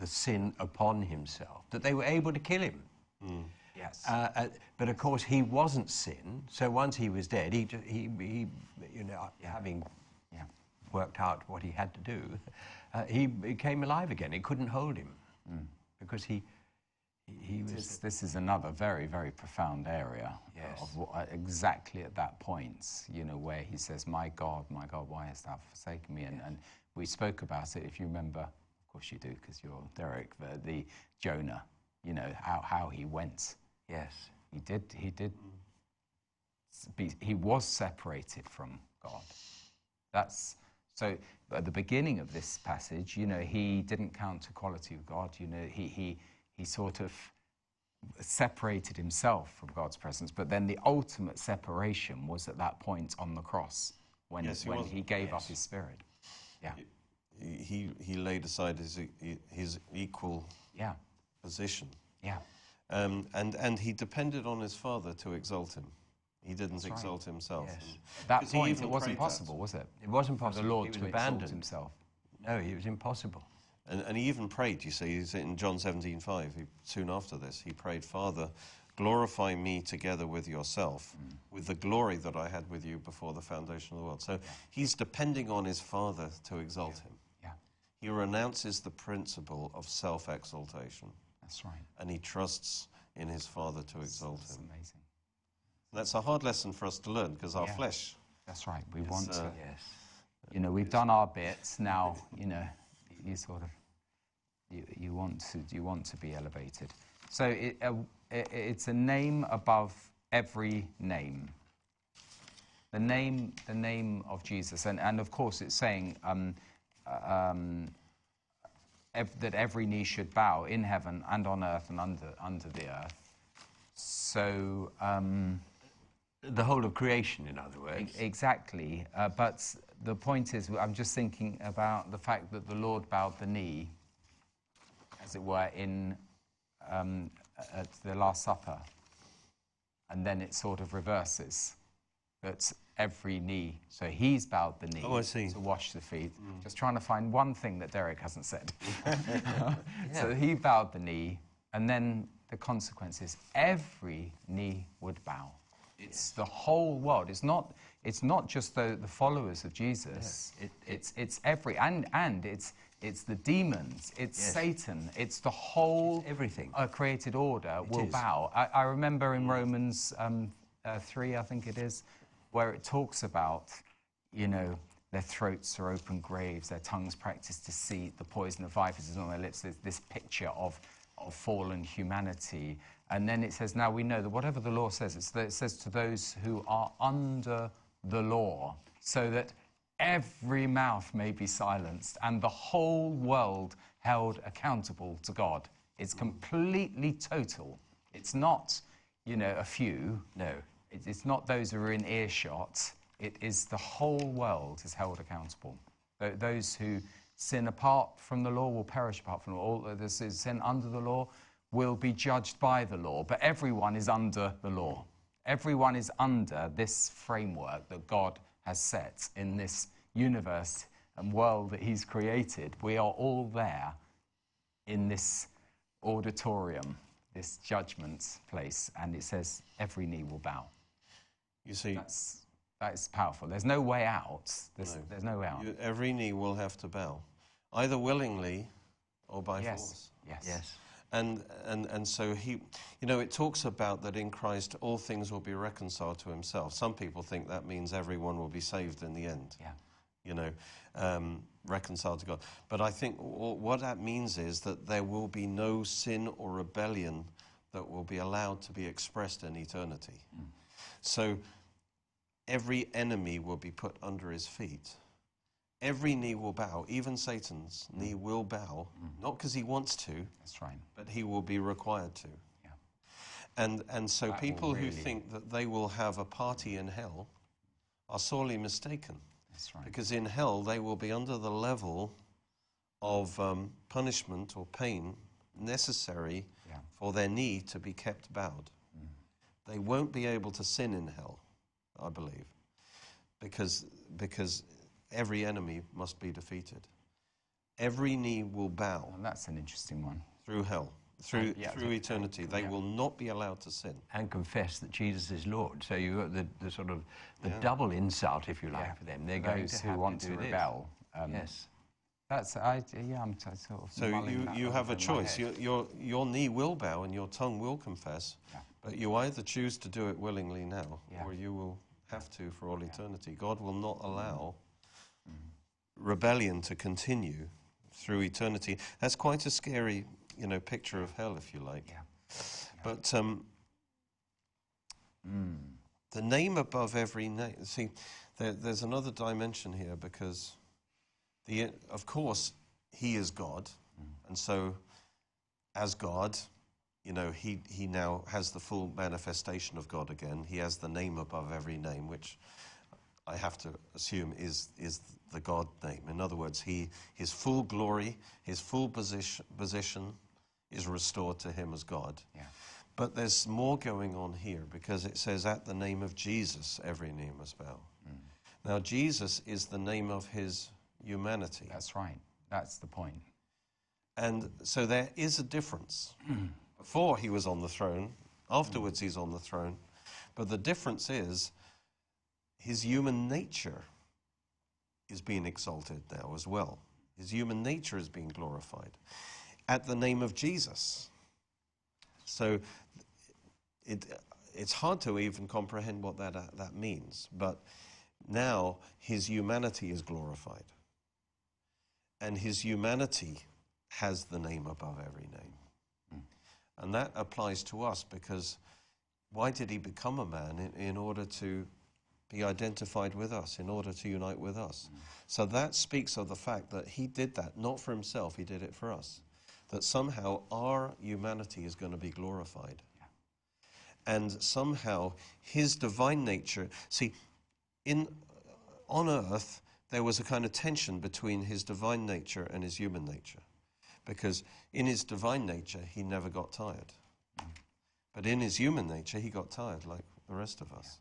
the sin upon himself that they were able to kill him. Mm. Yes. Uh, uh, but of course, he wasn't sin. So once he was dead, he he, he you know yeah. having yeah. worked out what he had to do. Uh, he became alive again. It couldn't hold him mm. because he he, he was. This, this is another very very profound area. Yes. Of, uh, exactly at that point, you know, where he says, "My God, my God, why hast thou forsaken me?" And, yes. and we spoke about it. If you remember, of course you do, because you're Derek. The, the Jonah, you know, how how he went. Yes. He did. He did. Be, he was separated from God. That's. So at the beginning of this passage, you know, he didn't count equality with God. You know, he he he sort of separated himself from God's presence. But then the ultimate separation was at that point on the cross when yes, he, when he gave yes. up his spirit. Yeah, he he, he laid aside his his equal yeah. position. Yeah, um, and and he depended on his Father to exalt him. He didn't That's exalt right. himself. Yes. That point, it wasn't possible, that. was it? It wasn't possible for the Lord to abandon himself. No, it was impossible. And, and he even prayed, you see, in John seventeen five, he, soon after this, he prayed, "Father, glorify me together with yourself, mm. with the glory that I had with you before the foundation of the world." So yeah. he's depending on his Father to exalt yeah. him. Yeah. He renounces the principle of self-exaltation. That's right. And he trusts in his Father to That's exalt amazing. him. Amazing. That's a hard lesson for us to learn, because our yeah. flesh... That's right, we want uh, to. Yes. You know, we've done our bits, now, you know, you sort of, you, you, want, to, you want to be elevated. So it, uh, it, it's a name above every name. The name, the name of Jesus, and, and of course it's saying um, um, ev- that every knee should bow in heaven and on earth and under, under the earth. So... Um, the whole of creation, in other words. E- exactly. Uh, but the point is, I'm just thinking about the fact that the Lord bowed the knee, as it were, in um, at the Last Supper. And then it sort of reverses. That's every knee. So he's bowed the knee oh, I see. to wash the feet. Mm. Just trying to find one thing that Derek hasn't said. yeah. So he bowed the knee, and then the consequences, every knee would bow. It's the whole world. It's not. It's not just the, the followers of Jesus. Yes. It, it, it's it's every and and it's it's the demons. It's yes. Satan. It's the whole it's everything. Uh, created order it will is. bow. I, I remember in Romans um, uh, three, I think it is, where it talks about, you know, their throats are open graves, their tongues practice deceit, the poison of vipers is on their lips. There's this picture of of fallen humanity. And then it says, now we know that whatever the law says, it's that it says to those who are under the law, so that every mouth may be silenced and the whole world held accountable to God. It's completely total. It's not, you know, a few. No. It's not those who are in earshot. It is the whole world is held accountable. Those who sin apart from the law will perish apart from the law. All this is sin under the law will be judged by the law, but everyone is under the law. Everyone is under this framework that God has set in this universe and world that he's created. We are all there in this auditorium, this judgment place, and it says every knee will bow. You see... That's, that's powerful. There's no way out. There's no, there's no way out. You, every knee will have to bow, either willingly or by yes. force. Yes, yes. And, and and so he, you know, it talks about that in Christ all things will be reconciled to himself. Some people think that means everyone will be saved in the end. Yeah. You know, um, reconciled to God. But I think w- what that means is that there will be no sin or rebellion that will be allowed to be expressed in eternity. Mm. So every enemy will be put under his feet. Every knee will bow, even Satan's mm. knee will bow, mm. not because he wants to, that's right, but he will be required to. Yeah. And and so that people really... who think that they will have a party in hell are sorely mistaken. That's right. Because in hell they will be under the level of um, punishment or pain necessary yeah. for their knee to be kept bowed. Mm. They won't be able to sin in hell, I believe, because because. every enemy must be defeated. Every knee will bow. Well, that's an interesting one. Through hell, through uh, yeah, through eternity. They yeah. will not be allowed to sin. And confess that Jesus is Lord. So you've got the, the sort of the yeah. double insult, if you like, yeah. for them. They're Those going to who have want to, to rebel. Um, yes. That's, I, yeah, I'm t- sort of... So you, you have a choice. Your, your, your knee will bow and your tongue will confess, yeah. but you either choose to do it willingly now, yeah. or you will have to for all yeah. eternity. God will not allow... Mm. rebellion to continue through eternity. That's quite a scary, you know, picture of hell, if you like. Yeah. Yeah. But um, mm. the name above every name. See, there, there's another dimension here because, the of course, he is God, mm. and so as God, you know, he he now has the full manifestation of God again. He has the name above every name, which. I have to assume is is the God name. In other words, he his full glory, his full position position, is restored to him as God. Yeah. But there's more going on here because it says, "At the name of Jesus, every knee must bow." Mm. Now, Jesus is the name of his humanity. That's right. That's the point. And so there is a difference. Before he was on the throne. Afterwards, mm. he's on the throne. But the difference is. His human nature is being exalted now as well. His human nature is being glorified at the name of Jesus. So it it's hard to even comprehend what that uh, that means. But now his humanity is glorified, and his humanity has the name above every name, mm. and that applies to us because why did he become a man in, in order to He identified with us in order to unite with us. Mm. So that speaks of the fact that he did that, not for himself, he did it for us. That somehow our humanity is going to be glorified. Yeah. And somehow his divine nature... See, in on earth, there was a kind of tension between his divine nature and his human nature. Because in his divine nature, he never got tired. Mm. But in his human nature, he got tired like the rest of us. Yeah.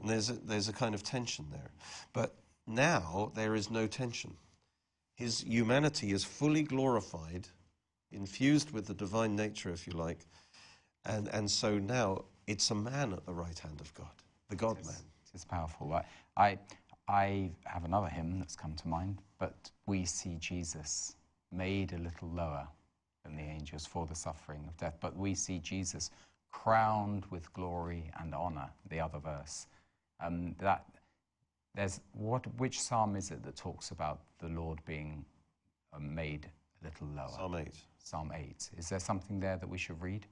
And there's a, there's a kind of tension there. But now there is no tension. His humanity is fully glorified, infused with the divine nature, if you like. And and so now it's a man at the right hand of God, the God-man. It's, it's powerful. I, I, I have another hymn that's come to mind, but we see Jesus made a little lower than the angels for the suffering of death. But we see Jesus crowned with glory and honor, the other verse. Um, that there's what? Which psalm is it that talks about the Lord being uh, made a little lower? Psalm eight. Psalm eight. Is there something there that we should read,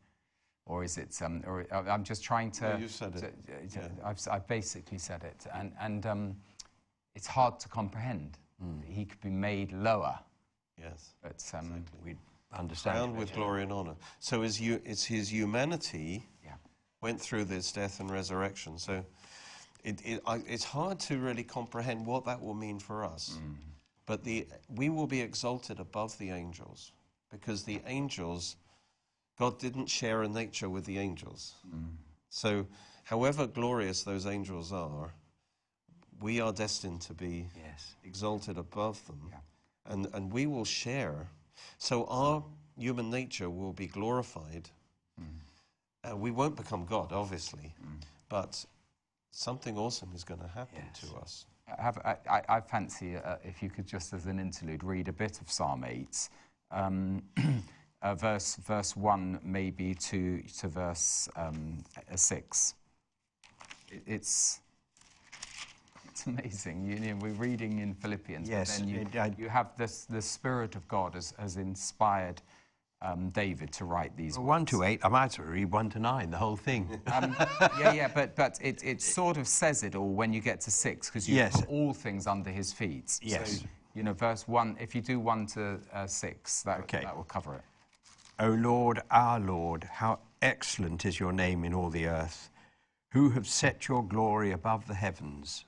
or is it? Um, or uh, I'm just trying to. No, you said to, it. Uh, yeah. I've I've basically said it, and and um, it's hard to comprehend. Mm. He could be made lower. Yes. But um, exactly. we understand. Crowned with glory and honor. So is you? It's his humanity. Yeah. Went through this death and resurrection. So. It, it, I, it's hard to really comprehend what that will mean for us. Mm. But the, we will be exalted above the angels because the angels, God didn't share a nature with the angels. Mm. So however glorious those angels are, we are destined to be yes. exalted above them. Yeah. And, and we will share. So our human nature will be glorified. Mm. Uh, we won't become God, obviously, mm. but... Something awesome is going to happen yes. to us. I, have, I, I, I fancy uh, if you could just, as an interlude, read a bit of Psalm eight, um, uh, verse verse one maybe to to verse um, six. It's it's amazing. You know, we're reading in Philippians, yes, but then you, it, I, you have this the Spirit of God has, has inspired Um, David to write these. Well, one to eight. I might read one to nine. The whole thing. um, yeah, yeah, but but it it sort of says it all when you get to six, because you yes. put all things under his feet. Yes. So, you know, verse one. If you do one to uh, six, that okay. that will cover it. O Lord, our Lord, how excellent is your name in all the earth, who have set your glory above the heavens.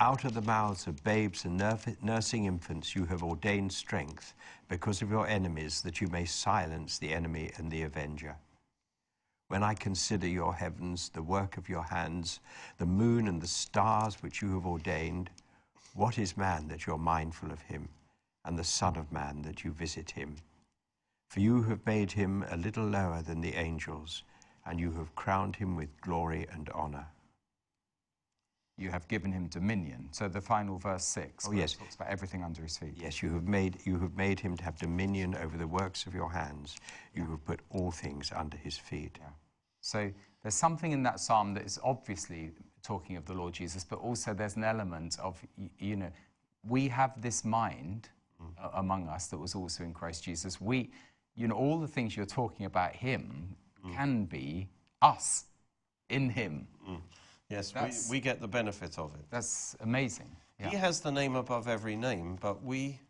Out of the mouths of babes and nursing infants you have ordained strength because of your enemies, that you may silence the enemy and the avenger. When I consider your heavens, the work of your hands, the moon and the stars which you have ordained, what is man that you are mindful of him, and the Son of Man that you visit him? For you have made him a little lower than the angels, and you have crowned him with glory and honor. You have given him dominion. So the final verse six, oh, yes. talks about everything under his feet. Yes, you have made you have made him to have dominion over the works of your hands. You yeah. have put all things under his feet. Yeah. So there's something in that psalm that is obviously talking of the Lord Jesus, but also there's an element of, you know, we have this mind mm. among us that was also in Christ Jesus. We, you know, all the things you're talking about him mm. can be us in him. Mm. Yes, we, we get the benefit of it. That's amazing. Yeah. He has the name above every name, but we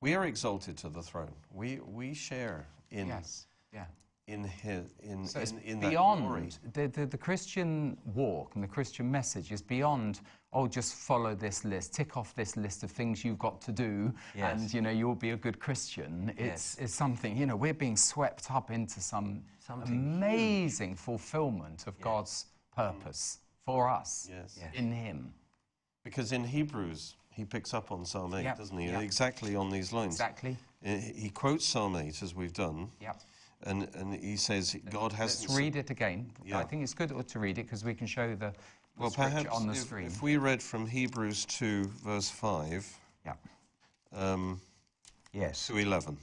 we are exalted to the throne. We we share in yes. yeah. in his in so in, it's in beyond that glory. The, the the Christian walk and the Christian message is beyond. Oh, just follow this list, tick off this list of things you've got to do, yes. and you know you'll be a good Christian. It's yes. it's something. You know, we're being swept up into some something amazing huge. fulfillment of yes. God's purpose. Mm. For us, yes. Yes. in him. Because in Hebrews, he picks up on Psalm eight, yep. doesn't he? Yep. Exactly on these lines. Exactly. He quotes Psalm eight, as we've done, yep. and, and he says God has... Let's read it again. Yeah. I think it's good to read it, because we can show the, the well, perhaps on the if, screen. If we read from Hebrews two, verse five, yep. um, yes. to eleven.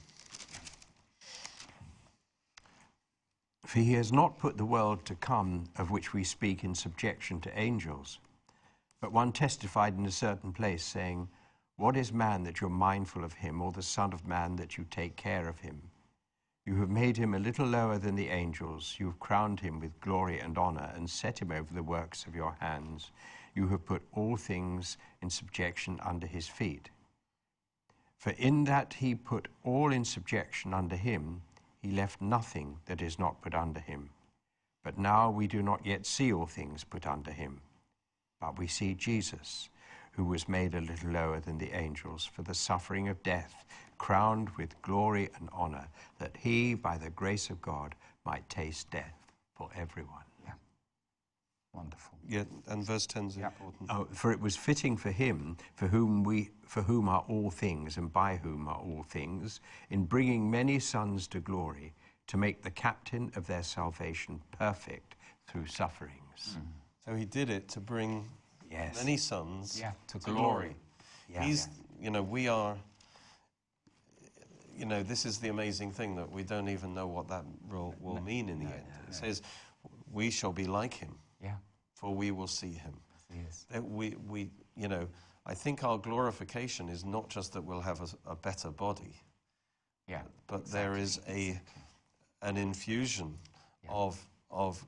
For he has not put the world to come, of which we speak, in subjection to angels. But one testified in a certain place, saying, What is man that you're mindful of him, or the Son of Man that you take care of him? You have made him a little lower than the angels. You have crowned him with glory and honor, and set him over the works of your hands. You have put all things in subjection under his feet. For in that he put all in subjection under him, he left nothing that is not put under him. But now we do not yet see all things put under him. But we see Jesus, who was made a little lower than the angels for the suffering of death, crowned with glory and honor, that he, by the grace of God, might taste death for everyone. Yeah. Wonderful. Yeah, and verse ten is yeah. important. Oh, for it was fitting for him, for whom we, for whom are all things, and by whom are all things, in bringing many sons to glory, to make the captain of their salvation perfect through sufferings. Mm. So he did it to bring yes. many sons yeah, to, to glory. glory. Yeah. He's, yeah. you know, we are. You know, this is the amazing thing that we don't even know what that will, will no, mean in the no, end. No, no. It says, "We shall be like him." Yeah. For we will see him. Yes. That we, we, you know, I think our glorification is not just that we'll have a, a better body, yeah, but exactly. there is a an infusion yeah. of of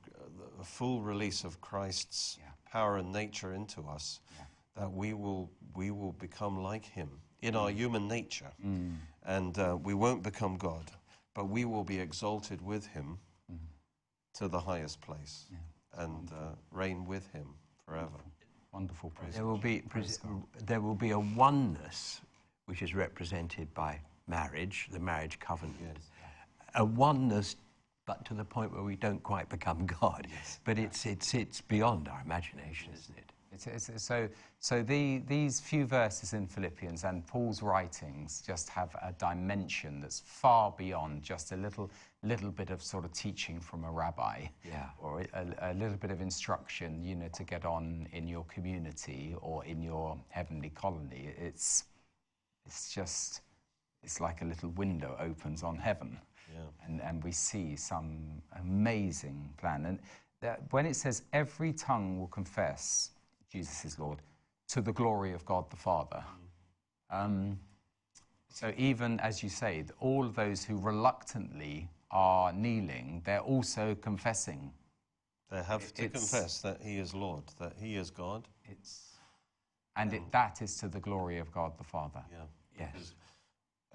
a full release of Christ's yeah. power and nature into us, yeah. that we will we will become like him in mm. our human nature, mm. and uh, we won't become God, but we will be exalted with him mm. to the highest place. Yeah. and uh, reign with him forever. Wonderful. Wonderful. There will be there will be a oneness which is represented by marriage, the marriage covenant. Yes. A oneness, but to the point where we don't quite become God. Yes. But it's it's it's beyond our imagination, isn't it? It's, it's, it's, so so the, these few verses in Philippians and Paul's writings just have a dimension that's far beyond just a little little bit of sort of teaching from a rabbi, yeah. or a, a little bit of instruction, you know, to get on in your community or in your heavenly colony. It's it's just it's like a little window opens on heaven. Yeah. And, and we see some amazing plan. And that when it says every tongue will confess Jesus is Lord to the glory of God the Father. Mm. Um, so even, as you say, all those who reluctantly are kneeling, they're also confessing. They have to it's, confess that he is Lord, that he is God. It's, and it, that is to the glory of God the Father. Yeah. Yes.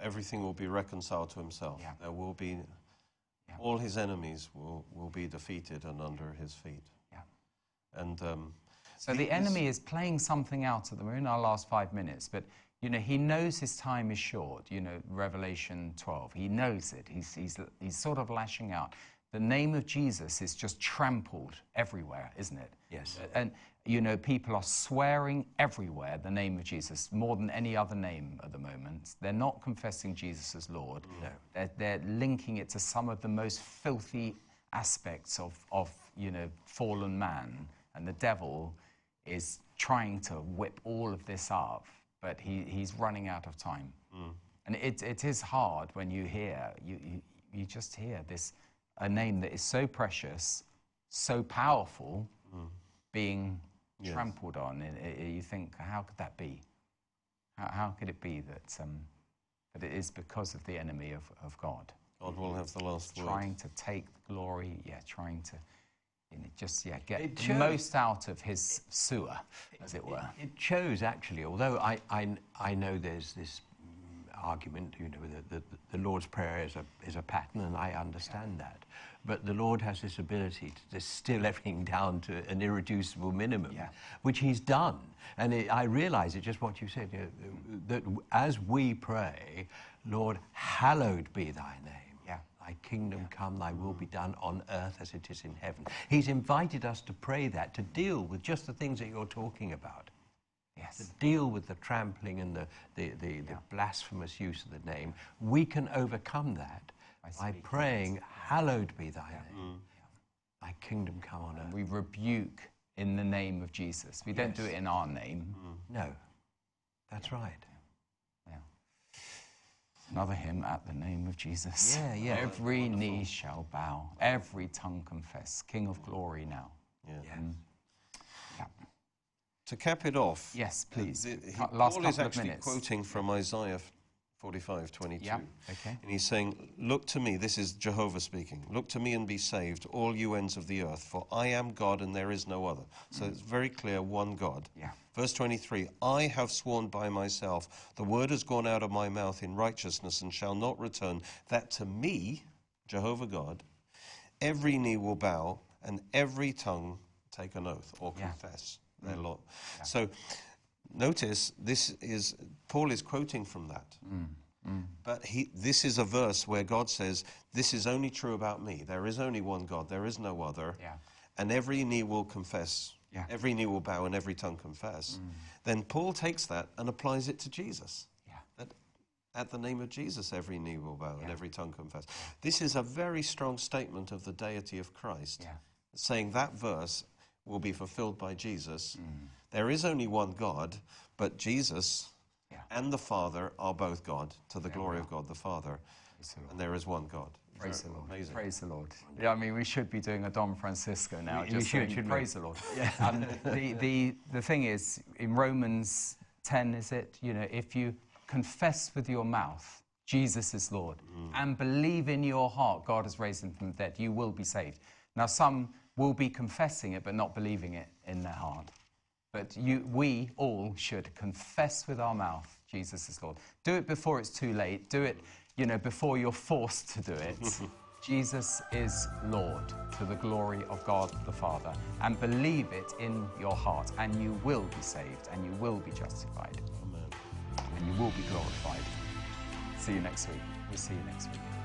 Everything will be reconciled to himself. Yeah. There will be, yeah. all his enemies will, will be defeated and under his feet. Yeah. And um, so the enemy is playing something out at the moment in our last five minutes, but you know, he knows his time is short, you know, Revelation twelve. He knows it. He's, he's, he's sort of lashing out. The name of Jesus is just trampled everywhere, isn't it? Yes. And, you know, people are swearing everywhere the name of Jesus, more than any other name at the moment. They're not confessing Jesus as Lord. No. They're, they're linking it to some of the most filthy aspects of, of, you know, fallen man. And the devil is trying to whip all of this up. But he, he's running out of time. Mm. And it, it is hard when you hear, you, you, you just hear this, a name that is so precious, so powerful, mm. being yes. trampled on. It, it, you think, how could that be? How, how could it be that, um, that it is because of the enemy of, of God? God will have the last trying word. Trying to take the glory, yeah, trying to... And it just, yeah, get it chose, most out of his sewer, as it were. It, it chose, actually, although I, I, I know there's this argument, you know, that the, the Lord's Prayer is a, is a pattern, and I understand yeah. that. But the Lord has this ability to distill everything down to an irreducible minimum, yeah. which he's done. And it, I realise it, just what you said, you know, that as we pray, Lord, hallowed be thy name. Thy kingdom yeah. come, thy will be done on earth as it is in heaven. He's invited us to pray that, to deal with just the things that you're talking about. Yes. To deal with the trampling and the, the, the, yeah. the blasphemous use of the name. We can overcome that by praying, hallowed be thy yeah. name. Mm. Thy kingdom come on earth. We rebuke in the name of Jesus. We yes. don't do it in our name. Mm. No. That's yeah. right. Another hymn, at the name of Jesus. Yeah, yeah. Every wonderful. knee shall bow, every tongue confess, King of glory now. Yeah. Yes. Um, yeah. To cap it off. Yes, please. The, the, he, Last Paul is actually quoting from Isaiah forty-five twenty-two. Yeah. Okay. And he's saying, look to me, this is Jehovah speaking, look to me and be saved, all you ends of the earth, for I am God and there is no other. So mm. it's very clear, one God. Yeah. Verse twenty-three, I have sworn by myself, the word has gone out of my mouth in righteousness and shall not return, that to me, Jehovah God, every knee will bow and every tongue take an oath or yeah. confess mm. their Lord. Yeah. So notice, this is, Paul is quoting from that. Mm, mm. But he, this is a verse where God says, this is only true about me. There is only one God. There is no other. Yeah. And every knee will confess. Yeah. Every knee will bow and every tongue confess. Mm. Then Paul takes that and applies it to Jesus. Yeah. That at the name of Jesus, every knee will bow yeah. and every tongue confess. This is a very strong statement of the deity of Christ, yeah. saying that verse will be fulfilled by Jesus. Mm. There is only one God, but Jesus yeah. and the Father are both God, to the yeah, glory wow. of God the Father. The and there is one God. Praise the Lord. Amazing. Praise the Lord. Yeah, I mean, we should be doing a Don Francisco now. We, just we should, praise we? the Lord. Yeah. Um, the, the, the thing is, in Romans ten, is it, you know, if you confess with your mouth Jesus is Lord mm. and believe in your heart God has raised him from the dead, you will be saved. Now, some will be confessing it but not believing it in their heart. But you, we all should confess with our mouth, Jesus is Lord. Do it before it's too late. Do it, you know, before you're forced to do it. Jesus is Lord, to the glory of God the Father. And believe it in your heart, and you will be saved, and you will be justified. Amen. And you will be glorified. See you next week. We'll see you next week.